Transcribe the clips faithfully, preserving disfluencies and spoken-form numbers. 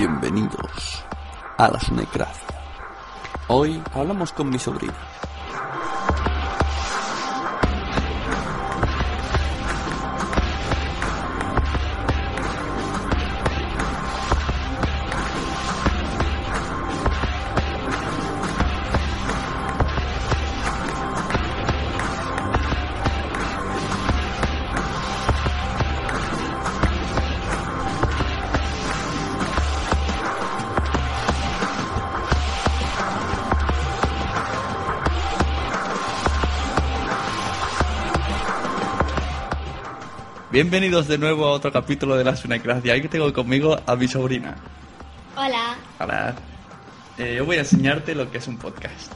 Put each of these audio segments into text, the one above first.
Bienvenidos a La Sunecracia. Hoy hablamos con mi sobrina. Bienvenidos de nuevo a otro capítulo de La Sunecracia. Hoy tengo conmigo a mi sobrina. Hola. Hola. Eh, yo voy a enseñarte lo que es un podcast.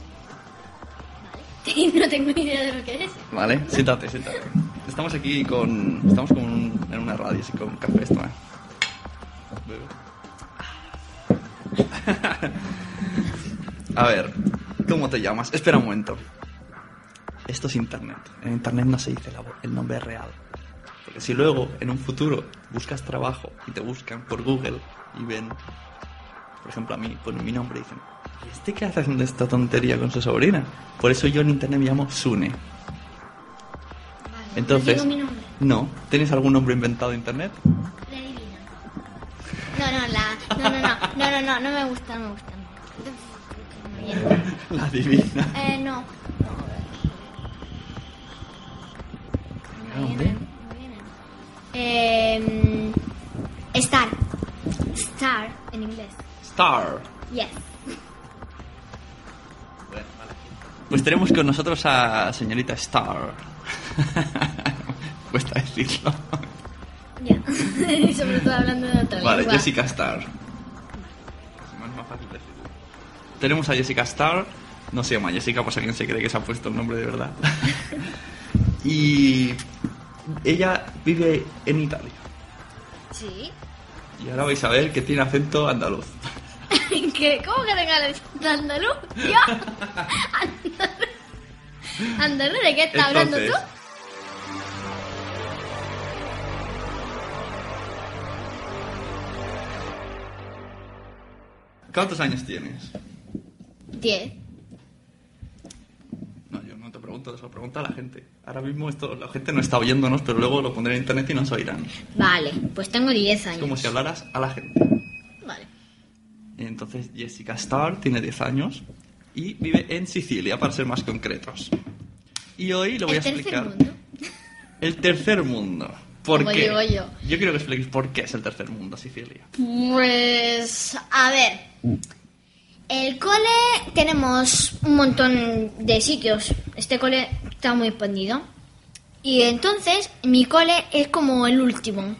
Vale. No tengo ni idea de lo que es. Vale, siéntate, siéntate. Estamos aquí con... Estamos con un, en una radio, así con un café. Esto, ¿eh? A ver, ¿cómo te llamas? Espera un momento. Esto es internet. En internet no se dice la, el nombre real. Porque si luego, en un futuro, buscas trabajo y te buscan por Google y ven, por ejemplo, a mí, ponen mi nombre y dicen, ¿y este qué hace haciendo esta tontería con su sobrina? Por eso yo en internet me llamo Sune. Vale, entonces, ¿no digo mi nombre? No. ¿Tienes algún nombre inventado de internet? La divina. No, no, la... No, no, no. No, no, no. No me gusta, no me gusta. No. La divina. Eh, no. No, a ver. No, hombre. Eh, Star. Star en inglés. Star. Yes. Bueno, vale. Pues tenemos con nosotros a señorita Star. Cuesta decirlo. Ya. Yeah. Sobre todo hablando de otra vale, lengua. Jessica Starr. Es más, más fácil decirlo. Tenemos a Jessica Starr. No se llama Jessica, pues alguien se cree que se ha puesto el nombre de verdad. Y... ella vive en Italia. Sí. Y ahora vais a ver que tiene acento andaluz. ¿Qué? ¿Cómo que tenga el acento andaluz? Dios. Andaluz. ¿Andaluz? ¿De qué estás hablando tú? ¿Cuántos años tienes? Diez. Eso pregunta a la gente. Ahora mismo esto, la gente no está oyéndonos, pero luego lo pondré en internet y nos oirán. Vale, pues tengo diez años. Es como si hablaras a la gente. Vale. Entonces Jessica Starr tiene diez años y vive en Sicilia, para ser más concretos. Y hoy lo voy a explicar. ¿El tercer mundo? El tercer mundo. ¿Por qué? Como digo yo. Yo quiero que expliques por qué es el tercer mundo Sicilia. Pues, a ver... El cole, tenemos un montón de sitios. Este cole está muy expandido. Y entonces, mi cole es como el último.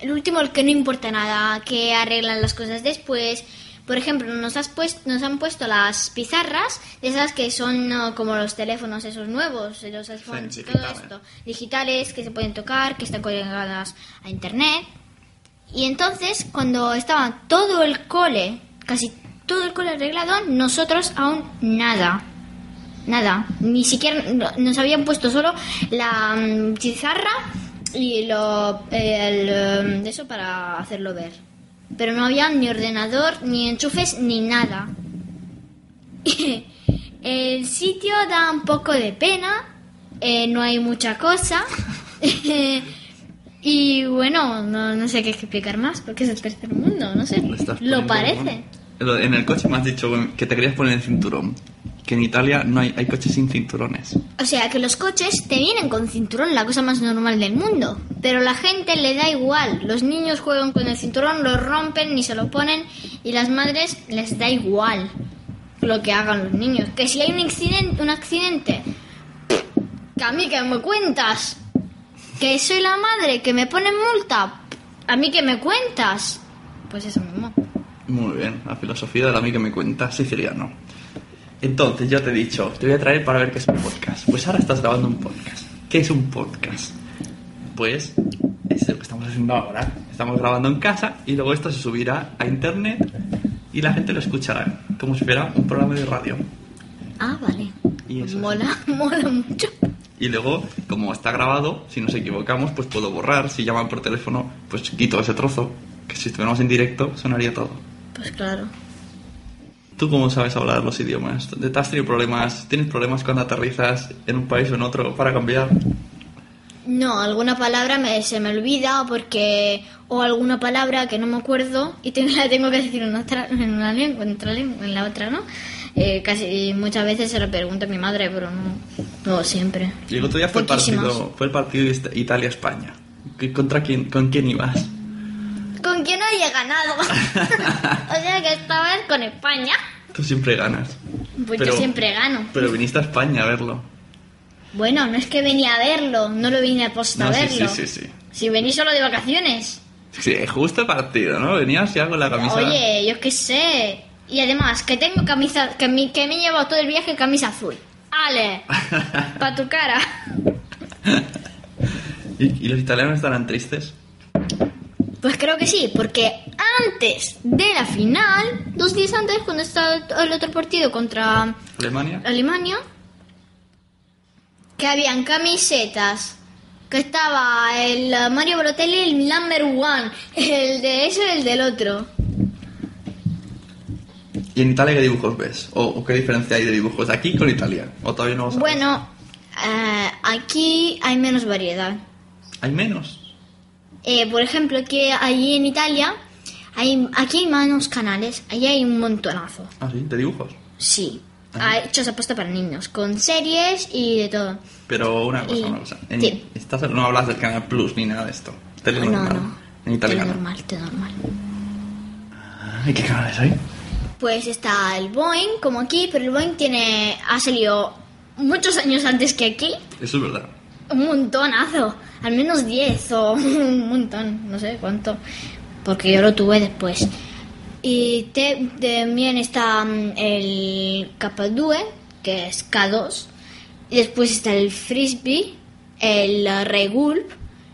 El último, el que no importa nada, que arreglan las cosas después. Por ejemplo, nos, has puest- nos han puesto las pizarras, de esas que son uh, como los teléfonos esos nuevos, los iPhone, sí, digital, todo esto, eh. digitales, que se pueden tocar, que están conectadas a internet. Y entonces, cuando estaba todo el cole, casi todo el cole arreglado, nosotros aún nada. Nada. Ni siquiera nos habían puesto solo la um, pizarra y lo, eh, el, um, eso para hacerlo ver. Pero no había ni ordenador, ni enchufes, ni nada. El sitio da un poco de pena, eh, no hay mucha cosa. Y bueno, no, no sé qué explicar más, porque es el tercer mundo, no sé. Lo parece. Bueno. En el coche me has dicho que te querías poner el cinturón. Que en Italia no hay, hay coches sin cinturones. O sea, que los coches te vienen con cinturón, la cosa más normal del mundo. Pero la gente le da igual. Los niños juegan con el cinturón, lo rompen, ni se lo ponen. Y las madres les da igual lo que hagan los niños. Que si hay un accidente, un accidente, que a mí que me cuentas. Que soy la madre, que me ponen multa, a mí que me cuentas. Pues eso mismo. Muy bien, la filosofía del a mí que me cuentas siciliano. Entonces, yo te he dicho, te voy a traer para ver qué es un podcast. Pues ahora estás grabando un podcast. ¿Qué es un podcast? Pues es lo que estamos haciendo ahora. Estamos grabando en casa y luego esto se subirá a internet y la gente lo escuchará, como si fuera un programa de radio. Ah, vale. Y eso mola, es. mola mucho. Y luego, como está grabado, si nos equivocamos, pues puedo borrar. Si llaman por teléfono, pues quito ese trozo, que si estuviéramos en directo, sonaría todo. Pues claro. ¿Tú cómo sabes hablar los idiomas? ¿Te has tenido problemas? ¿Tienes problemas cuando aterrizas en un país o en otro para cambiar? No, alguna palabra me, se me olvida porque o alguna palabra que no me acuerdo y tengo, la tengo que decir en, otra, en una lengua, en, otra lengua, en la otra, ¿no? Eh, casi muchas veces se lo pregunto a mi madre, pero no, no siempre. Y el otro día fue el partido, fue el partido Italia-España. ¿Contra quién, con quién ibas? Con quien no haya ganado. O sea que estabas con España. Tú siempre ganas. Pues pero, yo siempre gano. Pero viniste a España a verlo. Bueno, no es que venía a verlo, no lo vine a posta no, a verlo. Sí, sí, sí, sí. Si venís solo de vacaciones. Sí, justo partido, ¿no? Venías ya con la camisa. Oye, yo qué sé. Y además, que tengo camisa. Que me, que me he llevado todo el viaje camisa azul. ¡Ale! Pa' tu cara. ¿Y, ¿Y los italianos estarán tristes? Pues creo que sí, porque antes de la final, dos días antes, cuando estaba el otro partido contra Alemania, Alemania que habían camisetas, que estaba el Mario Balotelli, el number one, el de ese y el del otro. ¿Y en Italia qué dibujos ves? ¿O, o qué diferencia hay de dibujos de aquí con Italia? ¿O todavía no lo sabes? Bueno, eh, aquí hay menos variedad. ¿Hay menos? Eh, por ejemplo, que allí en Italia, hay, aquí hay manos canales, allí hay un montonazo. ¿Ah, sí? ¿De dibujos? Sí, ah, hechos apuesta para niños, con series y de todo. Pero una cosa, y, una cosa. En, sí. Estás, no hablas del Canal Plus ni nada de esto. Tele no, normal. No, en italiano. Tele normal, tele normal. ¿Y qué canales hay? Pues está el Boeing, como aquí, pero el Boeing tiene, ha salido muchos años antes que aquí. Eso es verdad. Un montonazo, al menos diez o un montón, no sé cuánto, porque yo lo tuve después. Y te, también está el K dos, que es K dos, y después está el Frisbee, el Rey Gulp,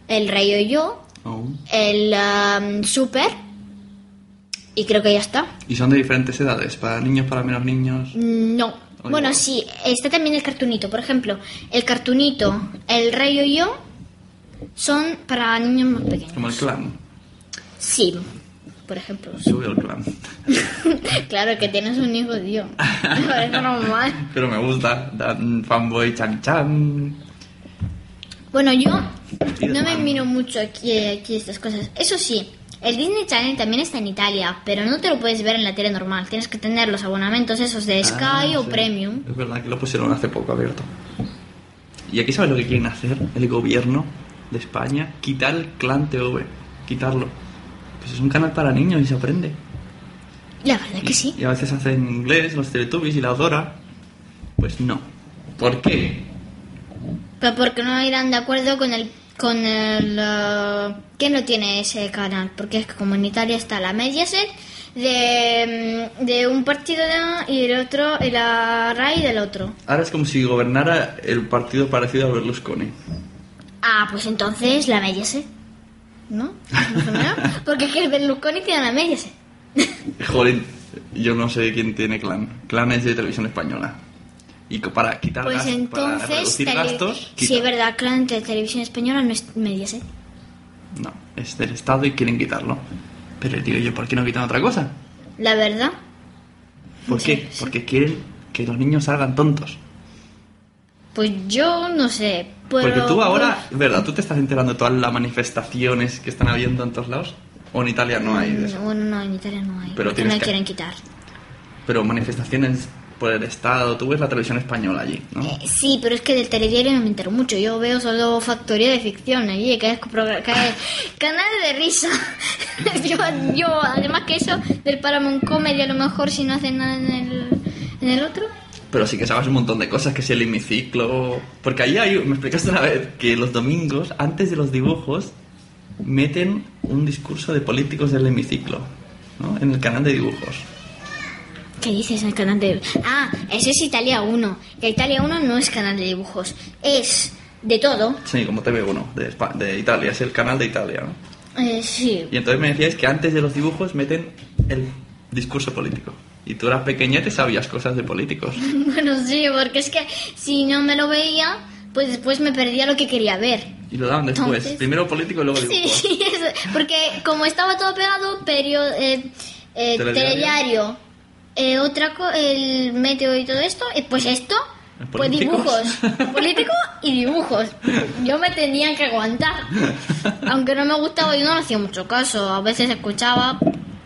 el Rey Yo, oh. el um, Super, y creo que ya está. ¿Y son de diferentes edades? ¿Para niños, para menos niños? No. Bueno, sí, está también el cartunito. Por ejemplo, el cartunito, el Rey Yo-Yo, son para niños más pequeños. ¿Como el clan? Sí, por ejemplo. Yo veo el clan. Claro, que tienes un hijo, tío. Me parece normal. Pero me gusta. Fanboy Chan Chan. Bueno, yo no me miro mucho aquí, aquí estas cosas. Eso sí. El Disney Channel también está en Italia, pero no te lo puedes ver en la tele normal. Tienes que tener los abonamientos esos de Sky ah, sí. o Premium. Es verdad que lo pusieron hace poco abierto. Y aquí sabes lo que quieren hacer el gobierno de España. Quitar el Clan T V. Quitarlo. Pues es un canal para niños y se aprende. La verdad y, que sí. Y a veces hacen inglés, los Teletubbies y la Dora. Pues no. ¿Por qué? Pero porque no irán de acuerdo con el... con el... Uh... que no tiene ese canal, porque es que comunitaria está la Mediaset de, de un partido de, y el otro, la RAI del otro. Ahora es como si gobernara el partido parecido a Berlusconi. Ah, pues entonces la Mediaset, ¿no? Porque es que Berlusconi tiene la Mediaset. Joder, yo no sé quién tiene Clan. Clan es de Televisión Española. Y para quitar pues gastos, entonces, para reducir tele... gastos... Quita. Sí, es verdad, Clan de Televisión Española no es Mediaset. No, es del Estado y quieren quitarlo. Pero digo yo, ¿por qué no quitan otra cosa? La verdad. ¿Por sí, qué? Sí. Porque quieren que los niños salgan tontos. Pues yo no sé, pero... Porque tú ahora, ¿verdad? ¿Tú te estás enterando de todas las manifestaciones que están habiendo en todos lados? ¿O en Italia no hay de eso? Bueno, no, en Italia no hay. Pero tienes que... quieren quitar. Pero manifestaciones... por el Estado, tú ves la televisión española allí, ¿no? Eh, sí, pero es que del telediario no me entero mucho, yo veo solo Factoría de Ficción allí, que es, que es canal de risa. yo, yo, además que eso, del Paramount Comedy, a lo mejor si no hacen nada en el, en el otro. Pero sí que sabes un montón de cosas, que si el hemiciclo... Porque ahí hay, me explicaste una vez que los domingos, antes de los dibujos, meten un discurso de políticos del hemiciclo, ¿no? En el canal de dibujos. ¿Qué dices? El canal de... Ah, eso es Italia uno. Que Italia uno no es canal de dibujos. Es de todo. Sí, como T V uno de, España, de Italia. Es el canal de Italia, ¿no? Eh, sí. Y entonces me decías que antes de los dibujos meten el discurso político. Y tú eras pequeña y te sabías cosas de políticos. Bueno, sí, porque es que si no me lo veía, pues después me perdía lo que quería ver. Y lo daban después. Entonces... Primero político y luego dibujo. Sí, porque como estaba todo pegado, pero... Eh, eh, telediario... Eh, otra co- el meteo y todo esto, eh, pues esto, pues dibujos, político y dibujos. Yo me tenía que aguantar, aunque no me gustaba y no le hacía mucho caso. A veces escuchaba.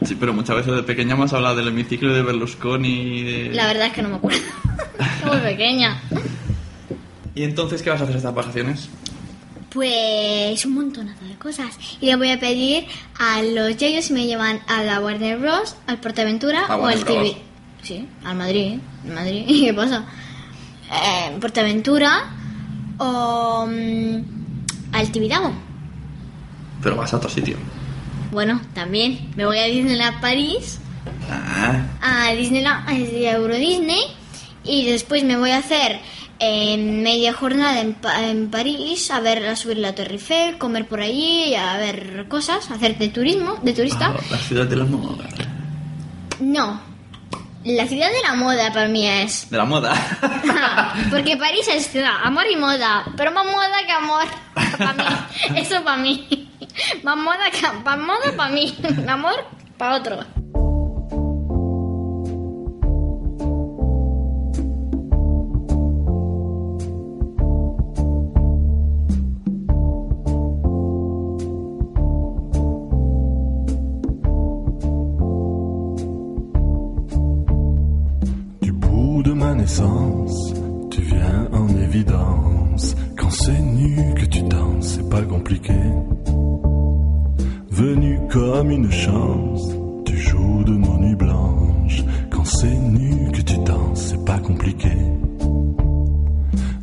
Sí, pero muchas veces de pequeña me has hablado del hemiciclo de Berlusconi. De... La verdad es que no me acuerdo. Muy pequeña. ¿Y entonces qué vas a hacer estas vacaciones? Pues un montonazo de cosas. Y le voy a pedir a los yayos si me llevan a la Warner Bros, al Portaventura ah, o al T V. Sí, al Madrid, ¿eh? Madrid. ¿Qué pasa? Eh, Portaventura o um, al Tibidabo. Pero vas a otro sitio. Bueno, también. Me voy a Disneyland París, ah. a Disneyland, a Euro Disney y después me voy a hacer... En media jornada en, pa- en París, a ver, a subir la Torre Eiffel, comer por allí, a ver cosas, hacer de turismo, de turista. Oh, la ciudad de la moda. No, la ciudad de la moda para mí es. ¿De la moda? Porque París es ciudad, amor y moda, pero más moda que amor para mí. Eso para mí. Más moda que pa moda para mí, amor para otro. Naissance, tu viens en évidence. Quand c'est nu que tu danses, c'est pas compliqué. Venu comme une chance, tu joues de nos nuits blanches. Quand c'est nu que tu danses, c'est pas compliqué.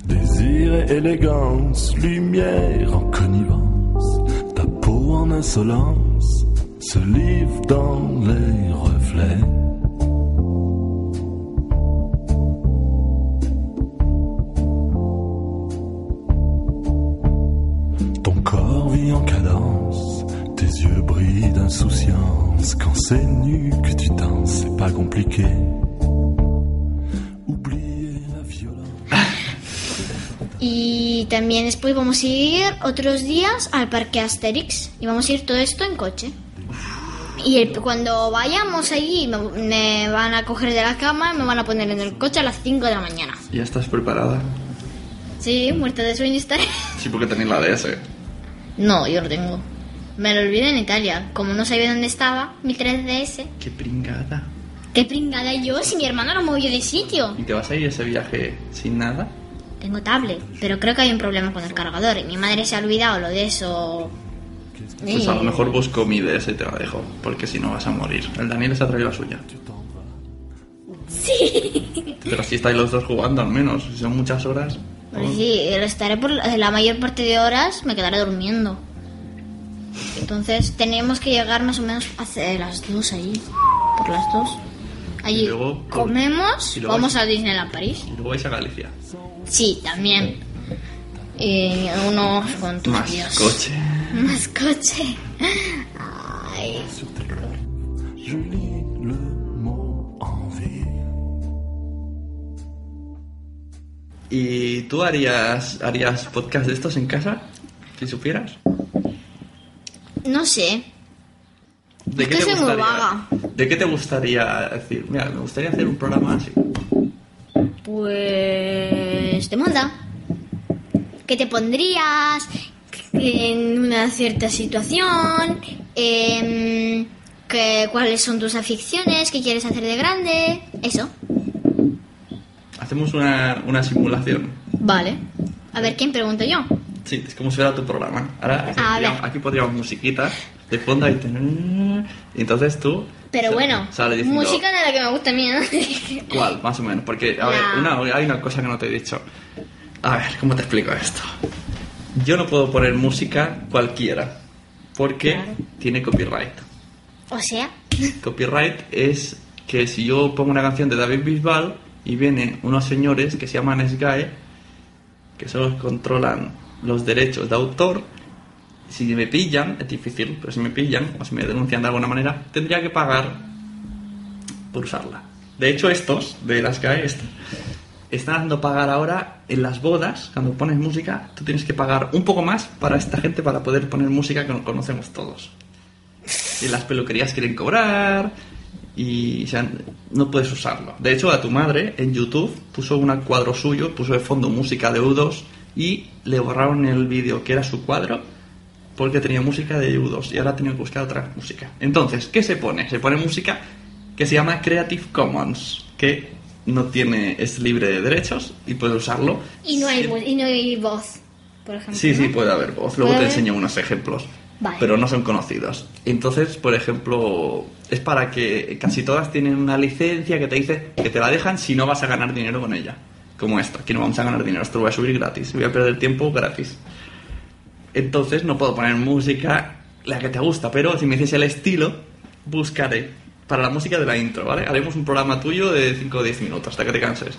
Désir et élégance, lumière en connivence. Ta peau en insolence se livre dans les reflets. Quand c'est nu que tu danses, c'est pas compliqué. Oublier la violence. Y también después vamos a ir otros días al Parque Asterix y vamos a ir todo esto en coche. Y el, cuando vayamos allí me, me van a coger de la cama y me van a poner en el coche a las cinco de la mañana. ¿Ya estás preparada? Sí, muerta de sueño estaré. Sí, porque tenés la D S. No, yo lo tengo. Me lo olvidé en Italia. Como no sabía dónde estaba, mi tres D S. ¡Qué pringada! ¡Qué pringada yo! Si mi hermano lo movió de sitio. ¿Y te vas a ir a ese viaje sin nada? Tengo tablet, pero creo que hay un problema con el cargador. Y mi madre se ha olvidado lo de eso. Pues a lo mejor busco mi D S y te la dejo, porque si no vas a morir. El Daniel se ha traído la suya. Sí. Pero si estáis los dos jugando al menos. Si son muchas horas. Pues sí, estaré por la mayor parte de horas. Me quedaré durmiendo. Entonces teníamos que llegar más o menos hacia las dos allí, por las dos. Allí luego, comemos, luego vamos vais, a Disneyland París. Y luego vais a Galicia. Sí, también. Y unos cuantos más días. Coche. Más coche. Ay. ¿Y tú harías harías podcast de estos en casa? Si supieras. No sé. ¿De es qué que te soy gustaría, muy vaga. ¿De qué te gustaría decir? Mira, me gustaría hacer un programa así. Pues de moda. ¿Qué te pondrías en una cierta situación? Eh, que, ¿Cuáles son tus aficiones? ¿Qué quieres hacer de grande? Eso. Hacemos una, una simulación. Vale. A ver, ¿quién pregunto yo? Sí, es como si fuera tu programa. Ahora aquí, aquí podríamos musiquita de fondo y, y entonces tú. Pero sal, bueno, sale diciendo, música de la que me gusta a mí, ¿no? ¿Cuál? Más o menos. Porque, a nah. ver, una, hay una cosa que no te he dicho. A ver, ¿cómo te explico esto? Yo no puedo poner música cualquiera porque claro. tiene copyright. O sea, copyright es que si yo pongo una canción de David Bisbal y vienen unos señores que se llaman S G A E, que solo controlan los derechos de autor. Si me pillan, es difícil, pero si me pillan o si me denuncian de alguna manera, tendría que pagar por usarla. De hecho, estos de las S G A E est- están haciendo pagar ahora en las bodas. Cuando pones música, tú tienes que pagar un poco más para esta gente, para poder poner música que conocemos todos. Y las peluquerías quieren cobrar. Y o sea, no puedes usarlo. De hecho, a tu madre en YouTube puso un cuadro suyo, puso de fondo música de U dos y le borraron el vídeo que era su cuadro porque tenía música de U dos y ahora tenía que buscar otra música. Entonces, ¿qué se pone? Se pone música que se llama Creative Commons, que no tiene, es libre de derechos y puedes usarlo. Y no hay, y no hay voz, por ejemplo. Sí, sí, puede haber voz. Luego te enseño unos ejemplos. Vale. Pero no son conocidos. Entonces, por ejemplo, es para que casi todas tienen una licencia que te dice que te la dejan si no vas a ganar dinero con ella. Como esta, aquí no vamos a ganar dinero, esto lo voy a subir gratis, voy a perder tiempo gratis. Entonces no puedo poner música la que te gusta, pero si me dices el estilo, buscaré para la música de la intro, ¿vale? Haremos un programa tuyo de cinco o diez minutos hasta que te canses.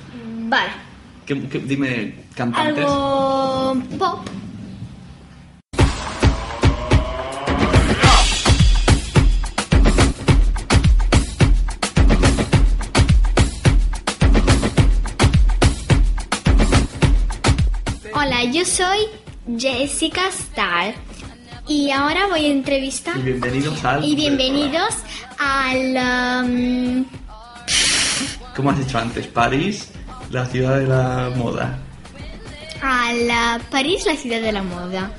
Vale. ¿Qué, qué, dime cantantes? Algo pop. Hola, yo soy Jessica Starr y ahora voy a entrevistar. Y bienvenidos al. Y bienvenidos al. Um... ¿Cómo has dicho antes? París, la ciudad de la moda. A la París, la ciudad de la moda.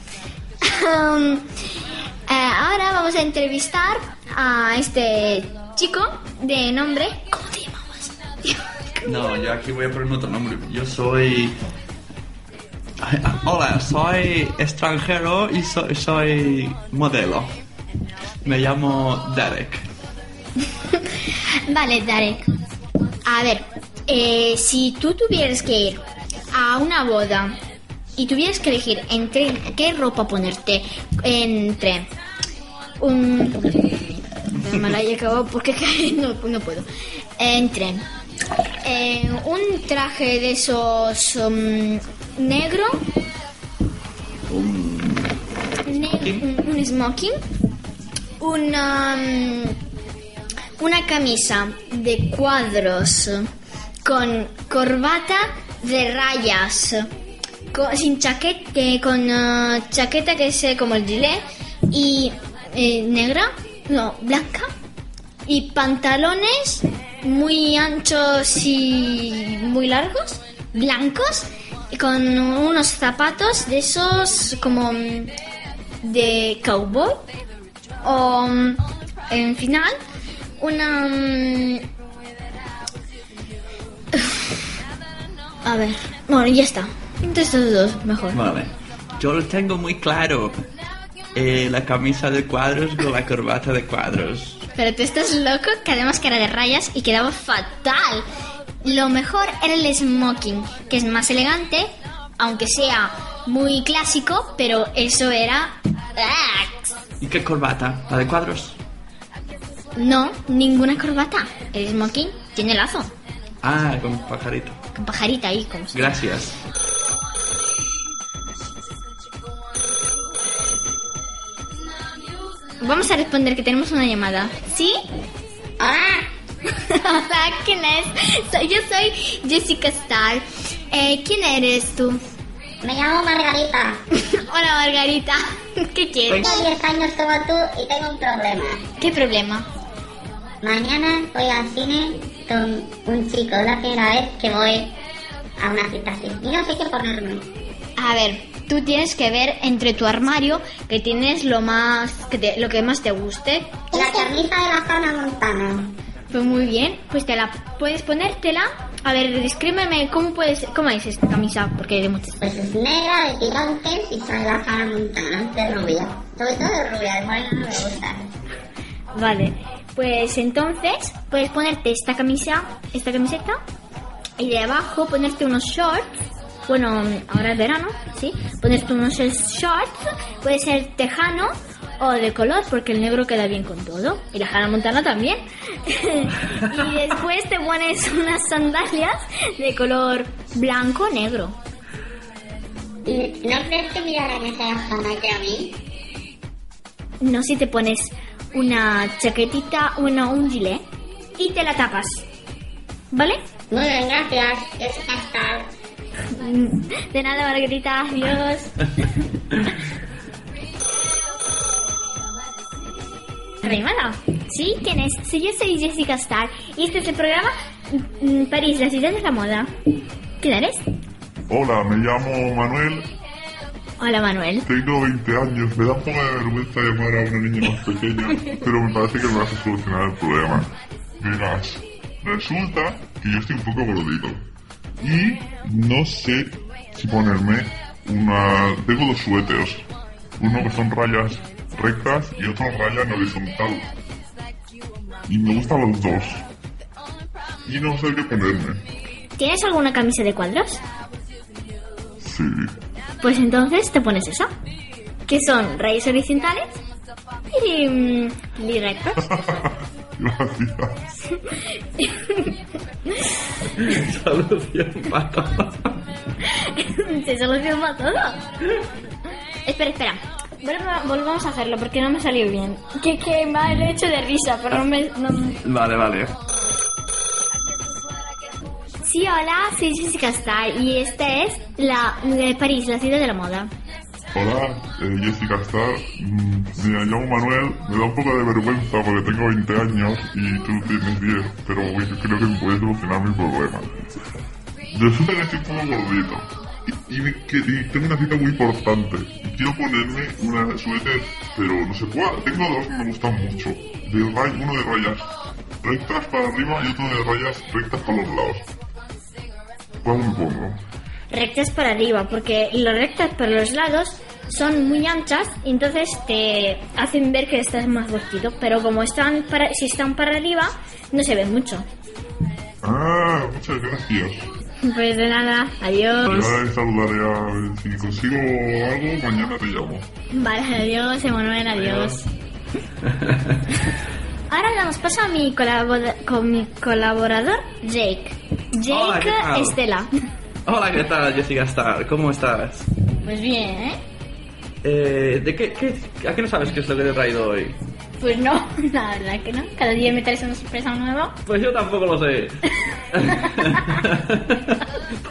Um, eh, ahora vamos a entrevistar a este chico de nombre. ¿Cómo te llamamos? No, yo aquí voy a poner otro nombre. Yo soy. Hola, soy extranjero y soy, soy modelo. Me llamo Derek. Vale, Derek. A ver, eh, si tú tuvieras que ir a una boda y tuvieras que elegir entre qué ropa ponerte, entre un... Me la he acabado porque no, no puedo. Entre eh, un traje de esos... Um, negro, un smoking, un, un, smoking, una, una camisa de cuadros con corbata de rayas, con, sin chaqueta, con uh, chaqueta que es como el gilet y eh, negra, no, blanca, y pantalones muy anchos y muy largos, blancos. Con unos zapatos de esos como de cowboy o en final una a ver bueno ya está entre estos dos mejor. Vale, yo lo tengo muy claro, eh, la camisa de cuadros con la corbata de cuadros. Pero tú estás loco, que además que era de rayas y quedaba fatal. Lo mejor era el smoking, que es más elegante, aunque sea muy clásico, pero eso era... ¿Y qué corbata? ¿La de cuadros? No, ninguna corbata. El smoking tiene lazo. Ah, con pajarito. Con pajarita ahí, como si... Gracias. Vamos a responder que tenemos una llamada. ¿Sí? ¡Ah! Hola, ¿quién es? Soy, yo soy Jessica Starr. Eh, ¿Quién eres tú? Me llamo Margarita. Hola, Margarita. ¿Qué quieres? Tengo diez años como tú y tengo un problema. ¿Qué problema? Mañana voy al cine con un chico. Es la primera vez que voy a una cita así. Y no sé qué ponerme. A ver, tú tienes que ver entre tu armario que tienes lo más que te, lo que más te guste. La camisa de la Hannah Montana. Pues muy bien, pues te la puedes ponértela. A ver, descríbeme cómo puedes, cómo es esta camisa, porque hay muchas. Pues es negra, de tirantes y sale la Hannah Montana, de rubia. Sobre todo de rubia, de morena no me gusta. Vale, pues entonces puedes ponerte esta camisa, esta camiseta, y de abajo ponerte unos shorts. Bueno, ahora es verano, ¿sí? Ponerte unos shorts, puede ser tejano o de color, porque el negro queda bien con todo. Y la Hannah Montana también. Y después te pones unas sandalias de color blanco-negro. ¿No crees que mirarán esa Hannah que a mí? No, si te pones una chaquetita, una, un gilet, y te la tapas. ¿Vale? Muy bien, gracias. Es hasta... De nada, Margarita, adiós. Remada. ¿Sí? ¿Quién es? Sí, yo soy Jessica Starr. Y este es el programa París, la ciudad de la moda. ¿Quién eres? Hola, me llamo Manuel. Hola, Manuel. Tengo veinte años. Me da un poco de vergüenza llamar a una niña más pequeña, pero me parece que me vas a solucionar el problema. Verás, resulta que yo estoy un poco gordito y no sé si ponerme una... Tengo dos suéteres, uno que son rayas rectas y otro raya en horizontal, y me gustan los dos y no sé qué ponerme. ¿Tienes alguna camisa de cuadros? Sí. Pues entonces te pones esa, que son rayas horizontales y, y rectas. Gracias. Solución para todo. Se solución para todo. Espera, espera. Volvamos a hacerlo porque no me salió bien. Que, que mal he hecho de risa, pero no me, no me... Vale, vale. Sí, hola, soy Jessica Starr y esta es la de París, la ciudad de la moda. Hola, eh, Jessica Starr, me llamo Manuel, me da un poco de vergüenza porque tengo veinte años y tú tienes diez, pero yo creo que me puedes solucionar mi problema. Resulta que estoy un poco gordito y, y, que, y tengo una cita muy importante y quiero ponerme una suéter, pero no sé cuál. Tengo dos que me gustan mucho, de ray, uno de rayas rectas para arriba y otro de rayas rectas para los lados. ¿Cuál me pongo? Rectas para arriba, porque las rectas para los lados son muy anchas y entonces te hacen ver que estás más gordito, pero como están para, si están para arriba no se ve mucho. Ah, muchas gracias. Pues de nada, adiós. Ya saludaré a... si consigo algo mañana te llamo. Vale, adiós, Emanuel, adiós, adiós. Ahora damos paso a mi colabor- con mi colaborador Jake Jake Hola, Estela. Hola, ¿qué tal, Jessica Starr? ¿Cómo estás? Pues bien, ¿eh? eh ¿de qué, qué, ¿A qué no sabes qué es lo que te he traído hoy? Pues no, la verdad que no. Cada día me traes una sorpresa nueva. Pues yo tampoco lo sé.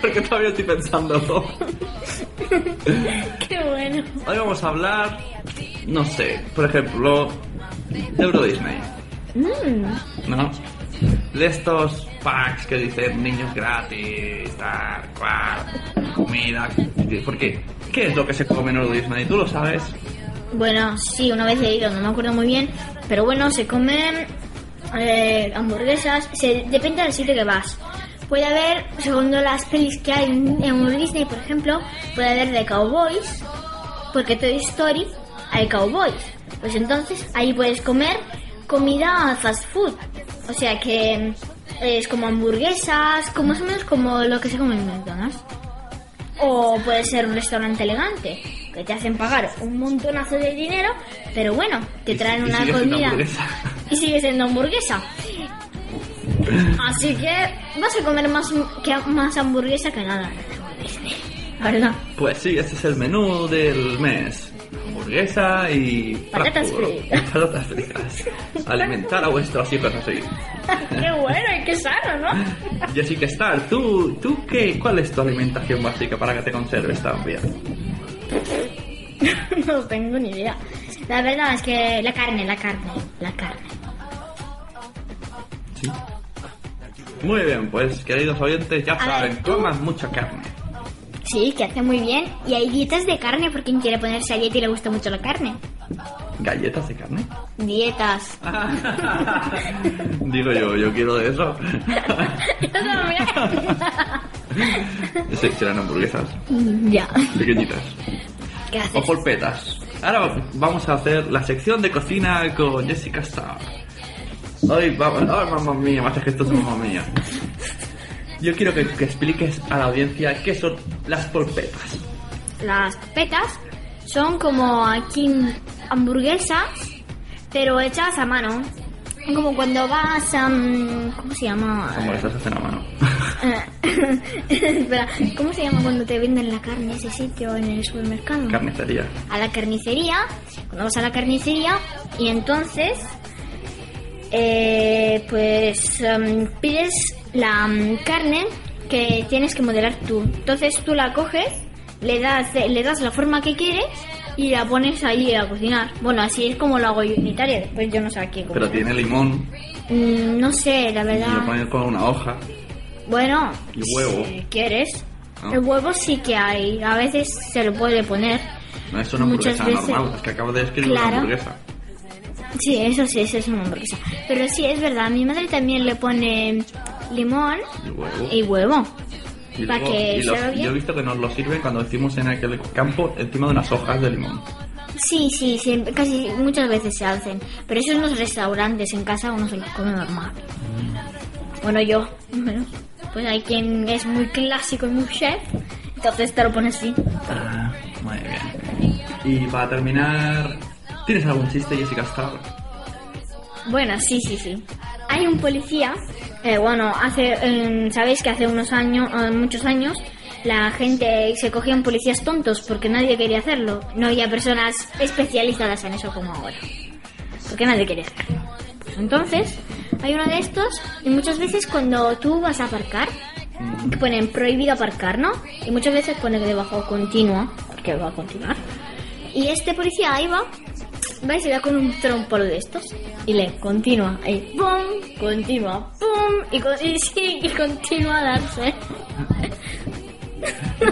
Porque todavía estoy pensándolo. Qué bueno. Hoy vamos a hablar, no sé, por ejemplo, de Euro Disney. Mm. ¿No? De estos packs que dicen niños gratis, tal cual, comida. ¿Por qué? ¿Qué es lo que se come en Euro Disney? ¿Tú lo sabes? Bueno, sí, una vez he ido, no me acuerdo muy bien, pero bueno, se comen eh, hamburguesas, se, depende del sitio que vas. Puede haber, según las pelis que hay en Euro Disney, por ejemplo, puede haber de cowboys, porque Toy Story hay cowboys. Pues entonces ahí puedes comer comida fast food. O sea que es como hamburguesas, como más o menos como lo que se come en McDonald's. O puede ser un restaurante elegante. que te hacen pagar un montonazo de dinero, pero bueno, te traen y, una y comida y sigue siendo hamburguesa. Así que vas a comer más, que, más hamburguesa que nada, ¿verdad? Pues sí, este es el menú del mes. Hamburguesa y patatas fritas. Patatas fritas. Alimentar a vuestros hijos así. Qué bueno y qué sano, ¿no? Jessica Starr, ¿tú, tú qué, cuál es tu alimentación básica para que te conserves tan bien? No tengo ni idea. La verdad es que la carne, la carne, la carne. Sí. Muy bien, pues queridos oyentes, ya a saben, ver, coman mucha carne. Sí, que hace muy bien. Y hay dietas de carne, por quien quiere ponerse a dieta y le gusta mucho la carne. ¿Galletas de carne? Dietas. Digo yo, yo quiero de eso. Sí, serán hamburguesas. Ya. Pequeñitas. ¿Qué haces? O polpetas. Ahora vamos a hacer la sección de cocina con Jessica Starr. Ay, vamos, ay, mamá mía, más es que esto es mamá mía. Yo quiero que, que expliques a la audiencia qué son las polpetas. Las polpetas son como aquí hamburguesas, pero hechas a mano. Como cuando vas a... Um, ¿Cómo se llama? Hamburguesas hacen a mano. Espera, ¿cómo se llama cuando te venden la carne ese sitio en el supermercado? Carnicería. A la carnicería. Cuando vas a la carnicería y entonces... Eh, pues um, pides la um, carne que tienes que modelar tú. Entonces tú la coges, le das le das la forma que quieres y la pones ahí a cocinar. Bueno, así es como lo hago yo en Italia. Después yo no sé a qué. Pero tiene limón. Mm, no sé, la verdad. Y lo pones con una hoja. Bueno. Y huevo. Si quieres. ¿No? El huevo sí que hay. A veces se lo puede poner. No, eso no es una hamburguesa normal. Es que acabo de escribir claro. Una hamburguesa. Sí, eso sí, eso es una hamburguesa. Pero sí, es verdad, mi madre también le pone limón y huevo, y huevo y para luego, que y los, se vea bien. Yo he visto que nos lo sirven cuando decimos en aquel campo encima de unas hojas de limón. Sí, sí, sí, casi muchas veces se hacen. Pero eso en los restaurantes, en casa uno se los come normal. Mm. Bueno, yo, bueno, pues hay quien es muy clásico y muy chef, entonces te lo pone así. Ah, muy bien. Y para terminar... ¿Tienes algún chiste, Jessica Starr? Bueno, sí, sí, sí. Hay un policía, eh, bueno, hace, eh, sabéis que hace unos años, eh, muchos años, la gente se cogían policías tontos porque nadie quería hacerlo. No había personas especializadas en eso como ahora, porque nadie quería hacerlo. Entonces, hay uno de estos y muchas veces cuando tú vas a aparcar, mm-hmm. ponen prohibido aparcar, ¿no? Y muchas veces ponen debajo continua, porque va a continuar. Y este policía ahí va... Va y se da con un trompo de estos y le continúa ahí, pum, continúa, pum, y, con, y sí, y continúa a darse.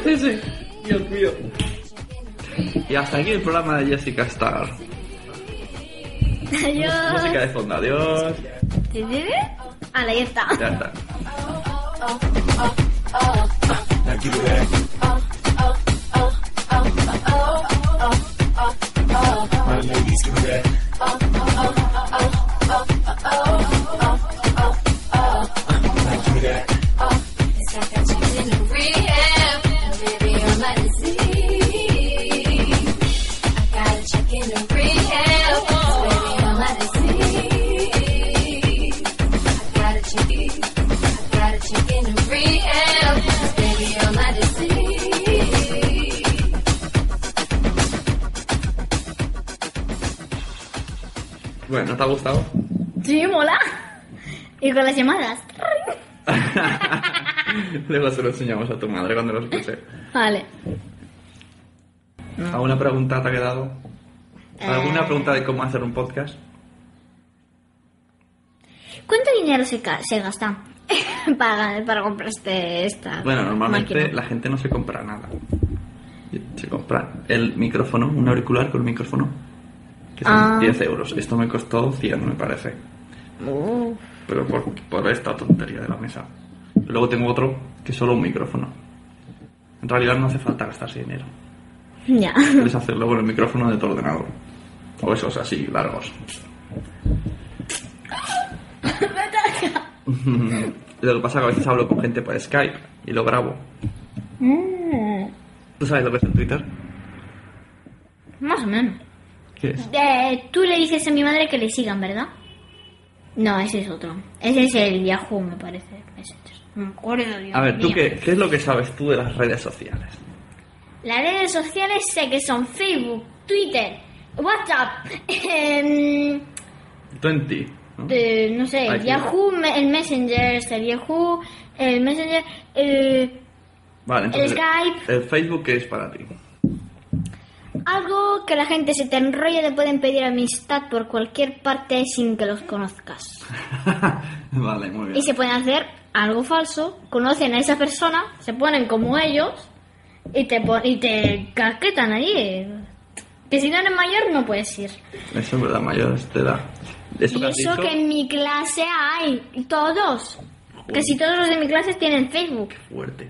Sí, sí, Dios mío. Y hasta aquí el programa de Jessica Starr. Adiós. Música de fondo, adiós. ¿Te debe? Ah, ahí está. Ya está. My ladies do that. Oh, oh, oh, oh, oh, oh, oh, oh, oh, oh, oh. I do that. Oh, it's like I checked in the rehab, baby, I'm not disease. I gotta check in the rehab, baby, I'm not disease. I gotta check in, I gotta check in the rehab, baby, I'm not disease. Bueno, ¿te ha gustado? Sí, mola. Y con las llamadas. Luego se lo enseñamos a tu madre cuando lo escuche. Vale. ¿Alguna pregunta te ha quedado? ¿Alguna eh... pregunta de cómo hacer un podcast? ¿Cuánto dinero se, ca- se gasta para, para comprarte esta? Bueno, normalmente máquina. La gente no se compra nada. Se compra el micrófono, un auricular con el micrófono. Que son ah. diez euros. Esto me costó cien, me parece. Oh. Pero por, por esta tontería de la mesa. Luego tengo otro que es solo un micrófono. En realidad no hace falta gastarse dinero. Ya. Puedes hacerlo con el micrófono de tu ordenador. O esos así, largos. Lo que pasa es que a veces hablo con gente por Skype y lo grabo. Mm. ¿Tú sabes lo que es el Twitter? Más o menos. ¿Qué es? Eh, tú le dices a mi madre que le sigan, ¿verdad? No, ese es otro. Ese es el Yahoo, me parece. Ese es el mejor el a ver, ¿tú qué, qué es lo que sabes tú de las redes sociales? Las redes sociales sé que son Facebook, Twitter, WhatsApp, eh, Twenty, ¿no? De, no sé, el Yahoo, me, el Messenger, el Yahoo, el Messenger, el, vale, entonces, el Skype. ¿El Facebook qué es para ti? Algo que la gente se te enrolla y te pueden pedir amistad por cualquier parte sin que los conozcas. Vale, muy bien. Y se pueden hacer algo falso, conocen a esa persona, se ponen como ellos y te pon- y te casquetan allí. Que si no eres mayor no puedes ir. Eso es verdad, mayor te da. ¿Eso y eso dicho? Que en mi clase hay todos. Joder. Casi todos los de mi clase tienen Facebook. Qué fuerte.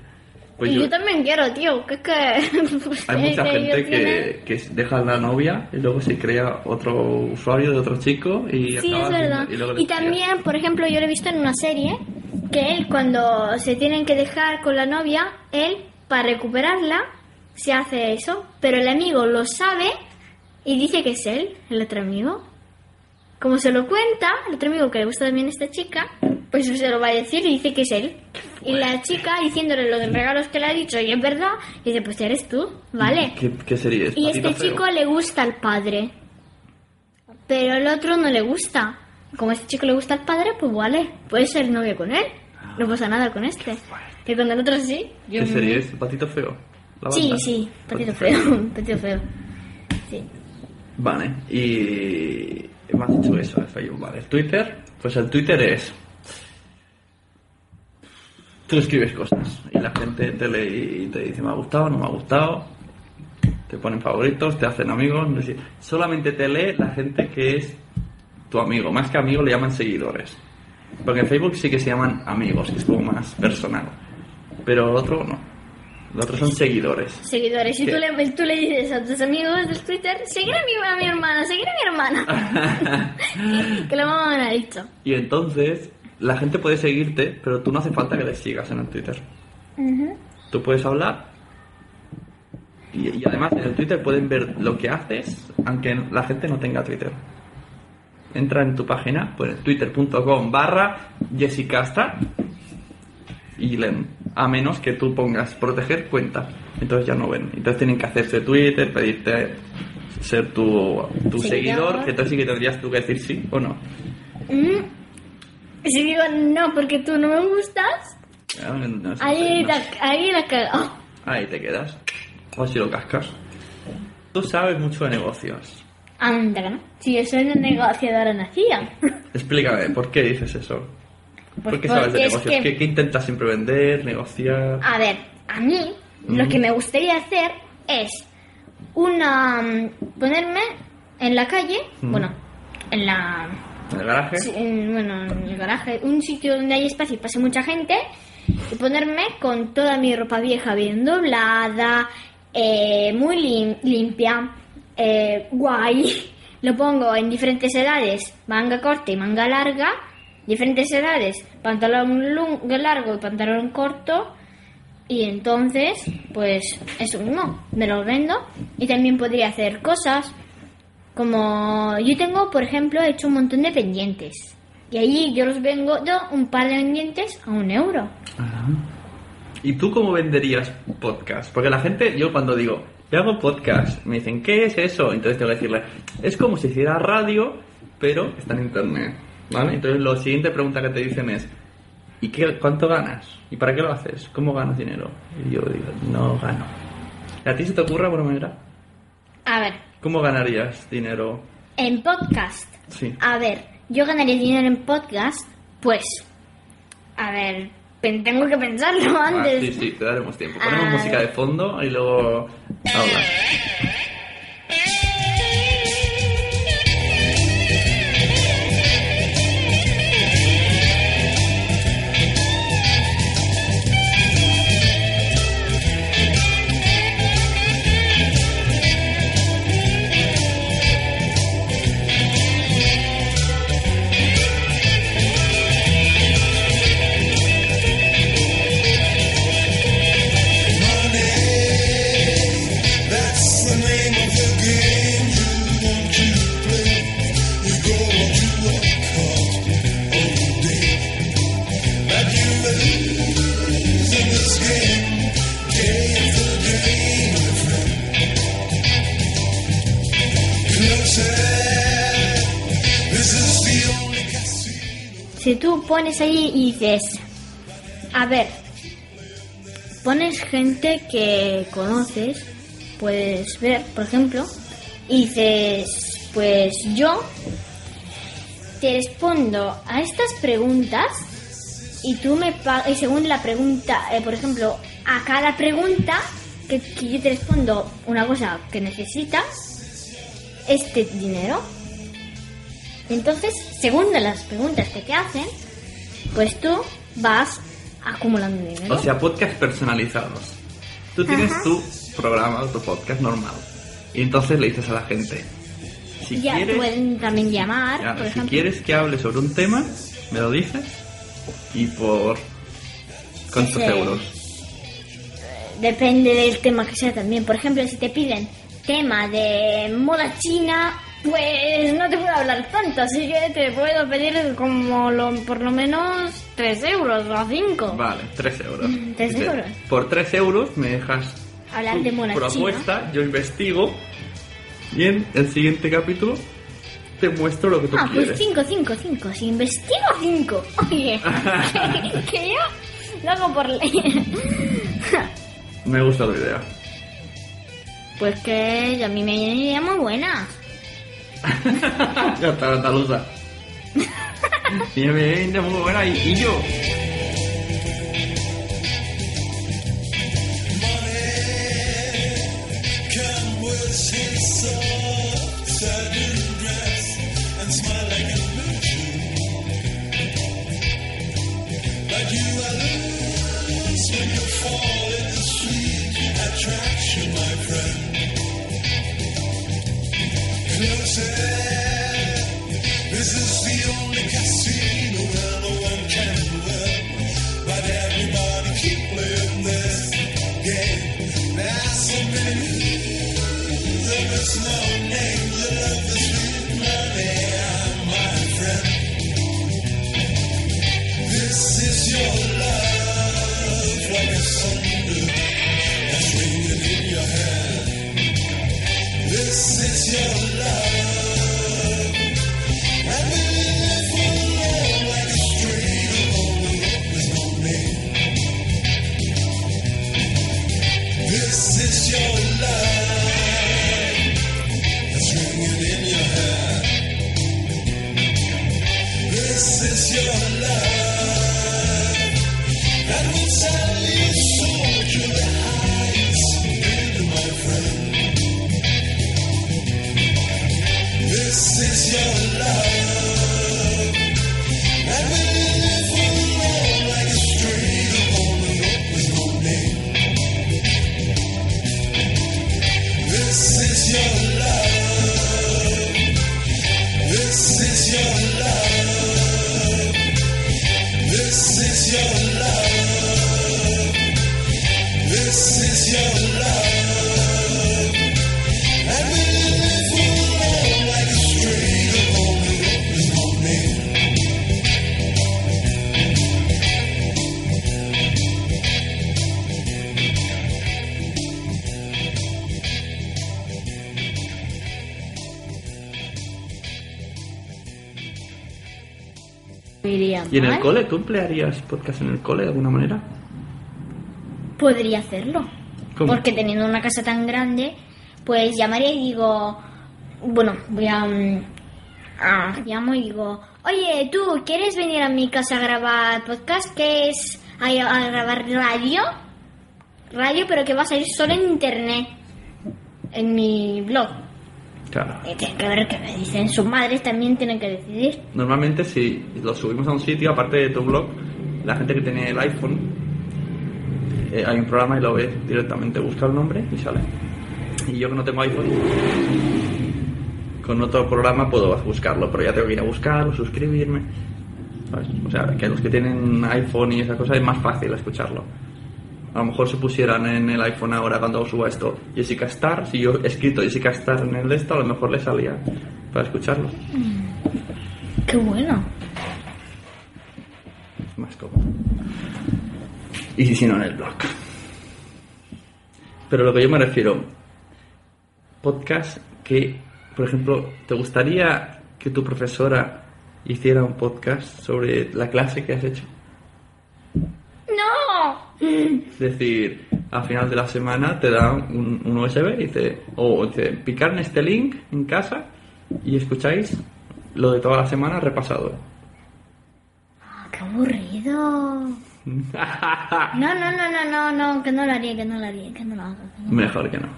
Pues y yo, yo también quiero, tío, que es que... Pues, hay mucha que gente que, que deja la novia y luego se crea otro usuario de otro chico y... Sí, acaba es verdad. Haciendo, y, y también, crea. Por ejemplo, yo lo he visto en una serie, que él cuando se tienen que dejar con la novia, él, para recuperarla, se hace eso. Pero el amigo lo sabe y dice que es él, el otro amigo. Como se lo cuenta, el otro amigo que le gusta también a esta chica... Pues se lo va a decir y dice que es él. Y la chica, diciéndole los regalos que le ha dicho, y es verdad, y dice, pues eres tú, ¿vale? ¿Qué, qué sería esto? Y este chico le gusta al padre, pero el otro no le gusta. Como a este chico le gusta al padre, pues vale, puede ser novio con él. No pasa nada con este. Que con el otro sí. Yo... ¿Qué sería esto? ¿Patito feo? Sí, sí, patito, patito feo. feo. Patito feo. Sí. Vale, y... Me has dicho eso, Facebook, vale. Twitter, pues el Twitter es... Tú escribes cosas y la gente te lee y te dice me ha gustado, no me ha gustado, te ponen favoritos, te hacen amigos, solamente te lee la gente que es tu amigo, más que amigo le llaman seguidores, porque en Facebook sí que se llaman amigos, que es como más personal, pero el otro no, el otro son seguidores. Seguidores, y tú le, tú le dices a tus amigos del Twitter, seguir a mi, a mi hermana, seguir a mi hermana, que la mamá me lo ha dicho. Y entonces... La gente puede seguirte, pero tú no hace falta que le sigas en el Twitter. Uh-huh. Tú puedes hablar y, y además en el Twitter pueden ver lo que haces, aunque la gente no tenga Twitter. Entra en tu página, pues twitter.com barra Jessica Starr y leen, a menos que tú pongas proteger cuenta, entonces ya no ven. Entonces tienen que hacerse Twitter, pedirte ser tu, tu seguidor, que entonces sí que tendrías tú que decir sí o no. Uh-huh. Si digo no porque tú no me gustas, no, no, ahí, no. Te, ahí la cago. Ahí te quedas. O si lo cascas. Tú sabes mucho de negocios. Anda, ¿no? Si yo soy una negociadora nacida. Explícame, ¿por qué dices eso? Pues ¿Por qué sabes de negocios? Que... ¿Qué, ¿Qué intentas siempre vender, negociar? A ver, a mí mm. lo que me gustaría hacer es una ponerme en la calle, mm. bueno, en la... ¿En el garaje? Sí, bueno, en el garaje, un sitio donde hay espacio y pase mucha gente, y ponerme con toda mi ropa vieja bien doblada, eh, muy lim- limpia, eh, guay. Lo pongo en diferentes edades, manga corta y manga larga, diferentes edades, pantalón lung- largo y pantalón corto, y entonces, pues, eso no, me lo vendo. Y también podría hacer cosas... Como yo tengo, por ejemplo, he hecho un montón de pendientes. Y allí yo los vengo, yo un par de pendientes a un euro. Ajá. ¿Y tú cómo venderías podcast? Porque la gente, yo cuando digo, yo hago podcast, me dicen, ¿qué es eso? Entonces tengo que decirle, es como si hiciera radio, pero está en internet, ¿vale? Entonces la siguiente pregunta que te dicen es, ¿y qué, cuánto ganas? ¿Y para qué lo haces? ¿Cómo ganas dinero? Y yo digo, no gano. ¿A ti se te ocurre alguna manera? A ver. ¿Cómo ganarías dinero? En podcast. Sí. A ver, yo ganaría dinero en podcast, pues... A ver, tengo que pensarlo antes. Ah, sí, sí, te daremos tiempo. Ponemos a música ver. De fondo y luego... Hablas. Si tú pones ahí y dices, a ver, pones gente que conoces, puedes ver, por ejemplo, y dices, pues yo te respondo a estas preguntas y tú me pagas, y según la pregunta, eh, por ejemplo, a cada pregunta que, que yo te respondo una cosa que necesitas, este dinero. Entonces, según de las preguntas que te hacen, pues tú vas acumulando dinero. O sea, podcast personalizados. Tú tienes Ajá. tu programa, tu podcast normal. Y entonces le dices a la gente, si ya, quieres, pueden también llamar, ya, por si ejemplo. quieres que hable sobre un tema, me lo dices. Y por ¿cuántos Ese, euros? Depende del tema que sea también. Por ejemplo, si te piden tema de moda china, pues no te puedo hablar tanto, así que te puedo pedir como lo, por lo menos tres euros o cinco. Vale, tres euros. ¿Tres Dice, euros? Por tres euros me dejas hablar de moda propuesta, china. Yo investigo y en el siguiente capítulo te muestro lo que tú ah, quieres. Ah, pues cinco, cinco, cinco. Si investigo cinco. Oye, que, que yo lo hago por ley. Me gusta tu idea. Pues que a mí me viene una idea muy buena. Ya está, andaluza. Bien, bien, muy buena. Y, y yo. ¿Y en el cole? ¿Tú emplearías podcast en el cole de alguna manera? Podría hacerlo. ¿Cómo? Porque teniendo una casa tan grande, pues llamaría y digo, bueno, voy a, um, a... llamo y digo, oye, ¿tú quieres venir a mi casa a grabar podcast? ¿Qué es? A, a grabar radio. Radio, pero que va a salir solo en internet. En mi blog. Claro. Y tienen que ver qué me dicen. Sus madres también tienen que decidir. Normalmente si lo subimos a un sitio, aparte de tu blog, la gente que tiene el iPhone, eh, hay un programa y lo ve directamente, busca el nombre y sale. Y yo que no tengo iPhone, con otro programa puedo buscarlo, pero ya tengo que ir a buscarlo, suscribirme, ¿sabes? O sea, que los que tienen iPhone y esa cosa es más fácil escucharlo. A lo mejor se pusieran en el iPhone ahora cuando suba esto Jessica Starr, si yo he escrito Jessica Starr en el de esto, a lo mejor le salía para escucharlo. Mm, qué bueno. Es más cómodo. Y si, si no en el blog. Pero lo que yo me refiero, podcast que, por ejemplo, ¿te gustaría que tu profesora hiciera un podcast sobre la clase que has hecho. ¡No! Es decir, al final de la semana te dan un, un U S B y te, o te pican este link en casa y escucháis lo de toda la semana repasado. Ah, ¡qué aburrido! No, no, no, no, no, no, que no lo haría, que no lo haría, que no lo haga. No. Mejor que no.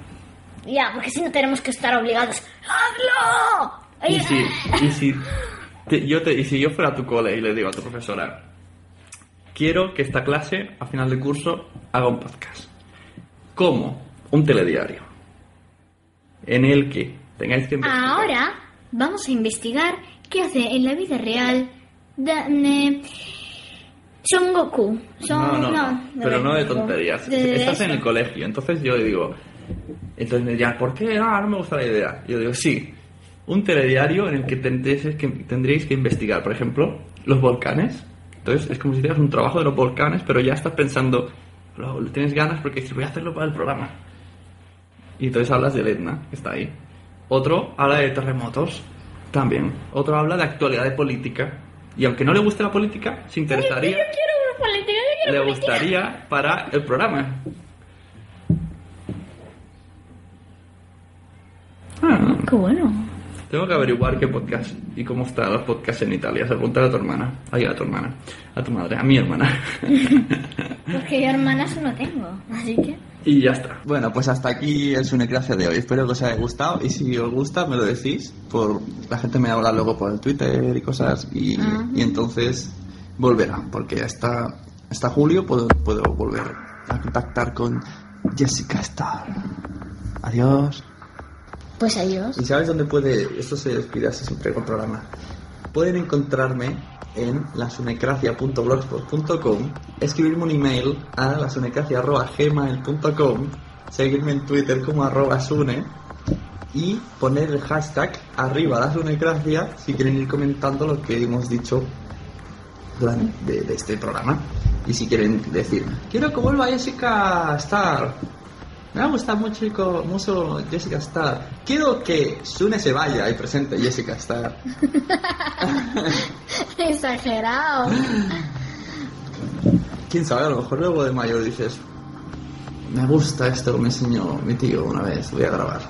Ya, porque si no tenemos que estar obligados. ¡Hazlo! Y si, y si te, yo te, y si yo fuera a tu cole y le digo a tu profesora, quiero que esta clase, a final de curso, haga un podcast. ¿Cómo? Un telediario. En el que tengáis que investigar. Ahora vamos a investigar qué hace en la vida real de, de... Son Goku. Son... No, no, no, no. Pero no de tonterías. De, de Estás eso. En el colegio, entonces yo digo... Entonces me dirán, ¿por qué? Ah, no me gusta la idea. Yo digo, sí, un telediario en el que tendréis que, tendréis que investigar, por ejemplo, los volcanes. Entonces es como si hicieras un trabajo de los volcanes, pero ya estás pensando, lo tienes ganas porque dices, voy a hacerlo para el programa. Y entonces hablas del Etna, que está ahí. Otro habla de terremotos, también. Otro habla de actualidad de política. Y aunque no le guste la política, se interesaría. Yo, yo quiero una política, yo quiero le política. Gustaría para el programa. Ah, qué bueno. Tengo que averiguar qué podcast y cómo están los podcasts en Italia. Se pregunta a tu hermana. Ay, a tu hermana. A tu madre, a mi hermana. Porque yo hermanas no tengo, así que... Y ya está. Bueno, pues hasta aquí el Sunecracia de hoy. Espero que os haya gustado. Y si os gusta, me lo decís. Por La gente me habla luego por el Twitter y cosas. Y, y entonces volverá. Porque hasta, hasta julio puedo, puedo volver a contactar con Jessica Starr. Adiós. Pues adiós. ¿Y sabes dónde puede...? Esto se despide así siempre con programa. Pueden encontrarme en la sunecracia punto blogspot punto com, escribirme un email a la sunecracia arroba gmail punto com, seguirme en Twitter como arroba sune y poner el hashtag arriba la sunecracia si quieren ir comentando lo que hemos dicho durante de, de este programa. Y si quieren decir, quiero que vuelva Jessica Starr, me gusta mucho, mucho Jessica Starr, quiero que Sune se vaya y presente Jessica Starr. Exagerado. Quién sabe, a lo mejor luego de mayor dices, me gusta esto que me enseñó mi tío una vez, voy a grabar.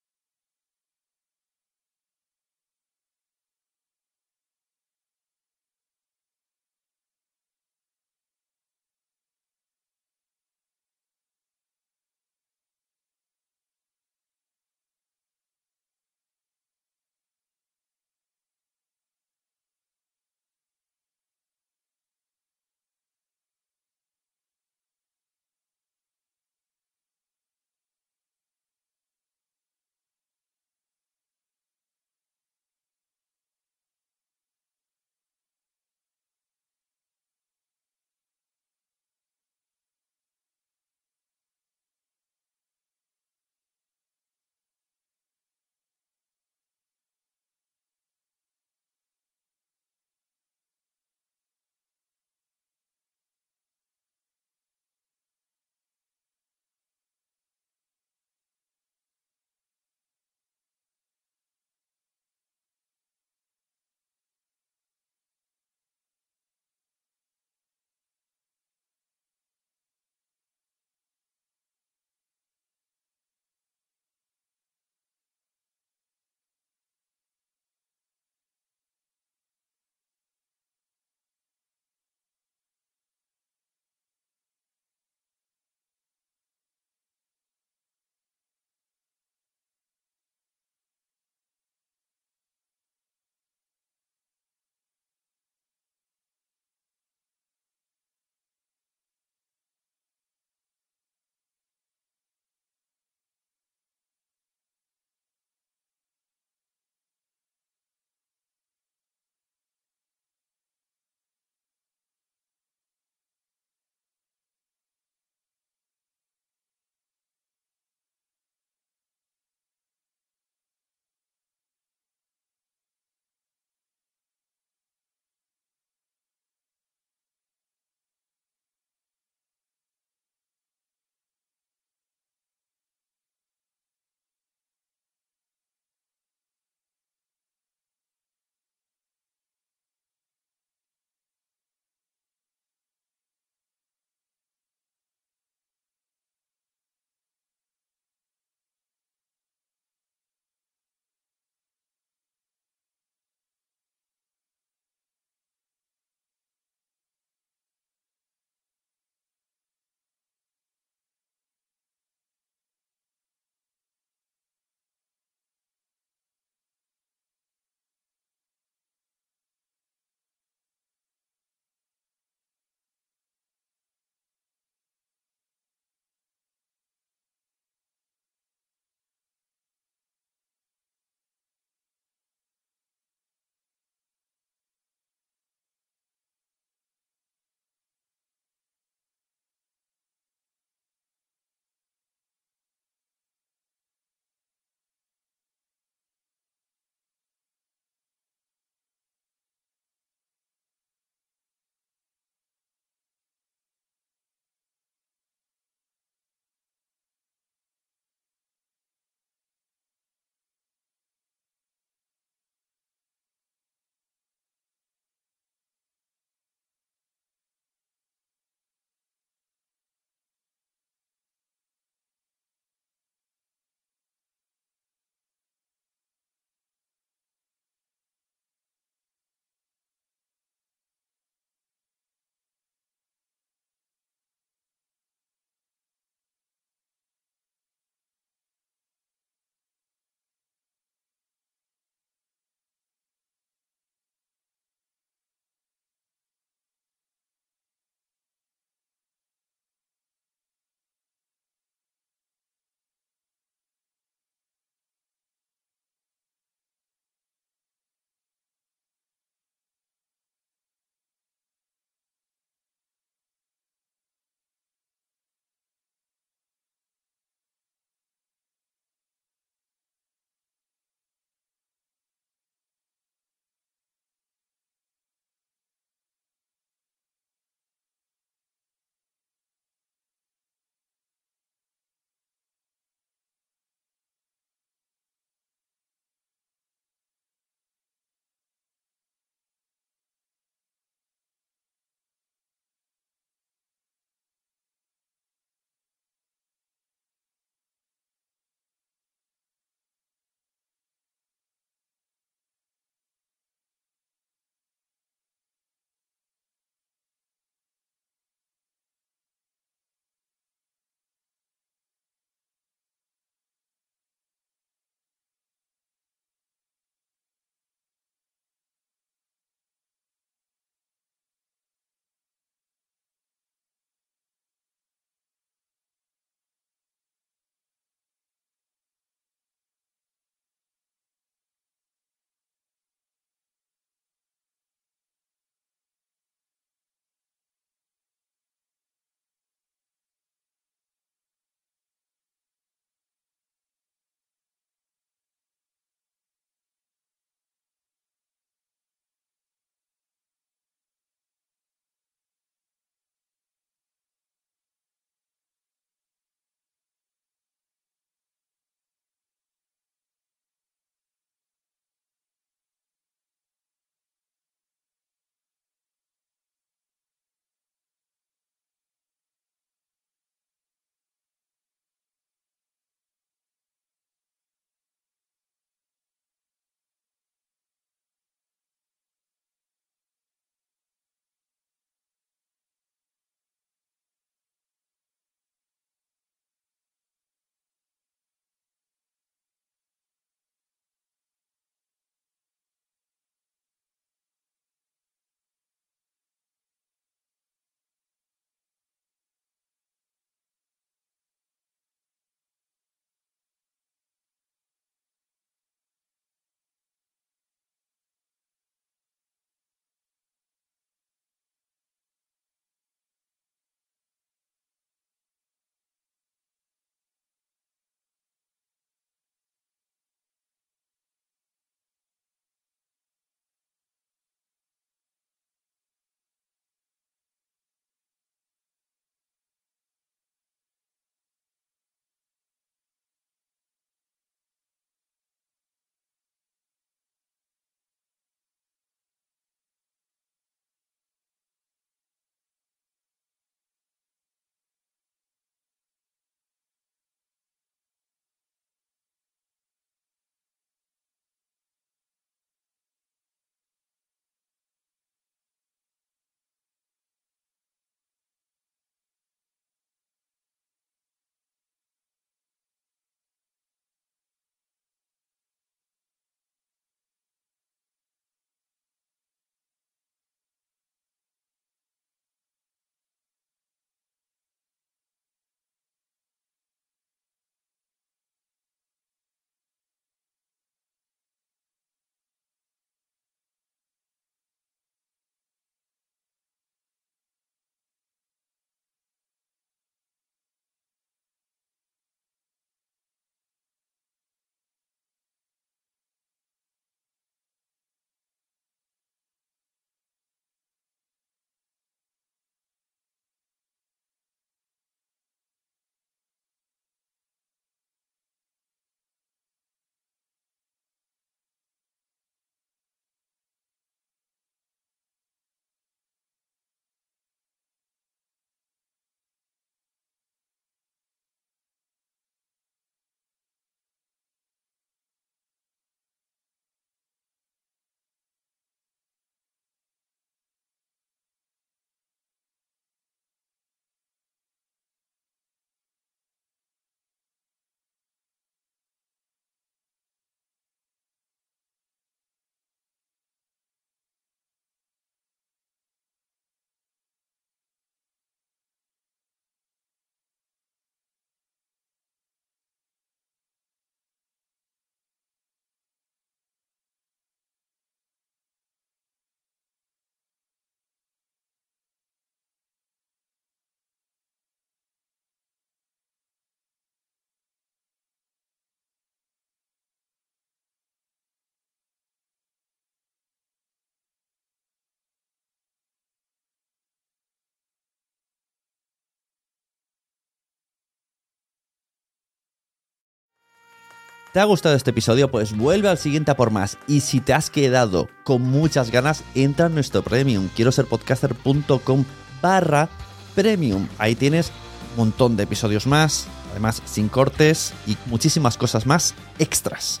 ¿Te ha gustado este episodio? Pues vuelve al siguiente a por más. Y si te has quedado con muchas ganas, entra en nuestro Premium. Quiero ser podcaster punto com barra Premium. Ahí tienes un montón de episodios más, además sin cortes y muchísimas cosas más extras.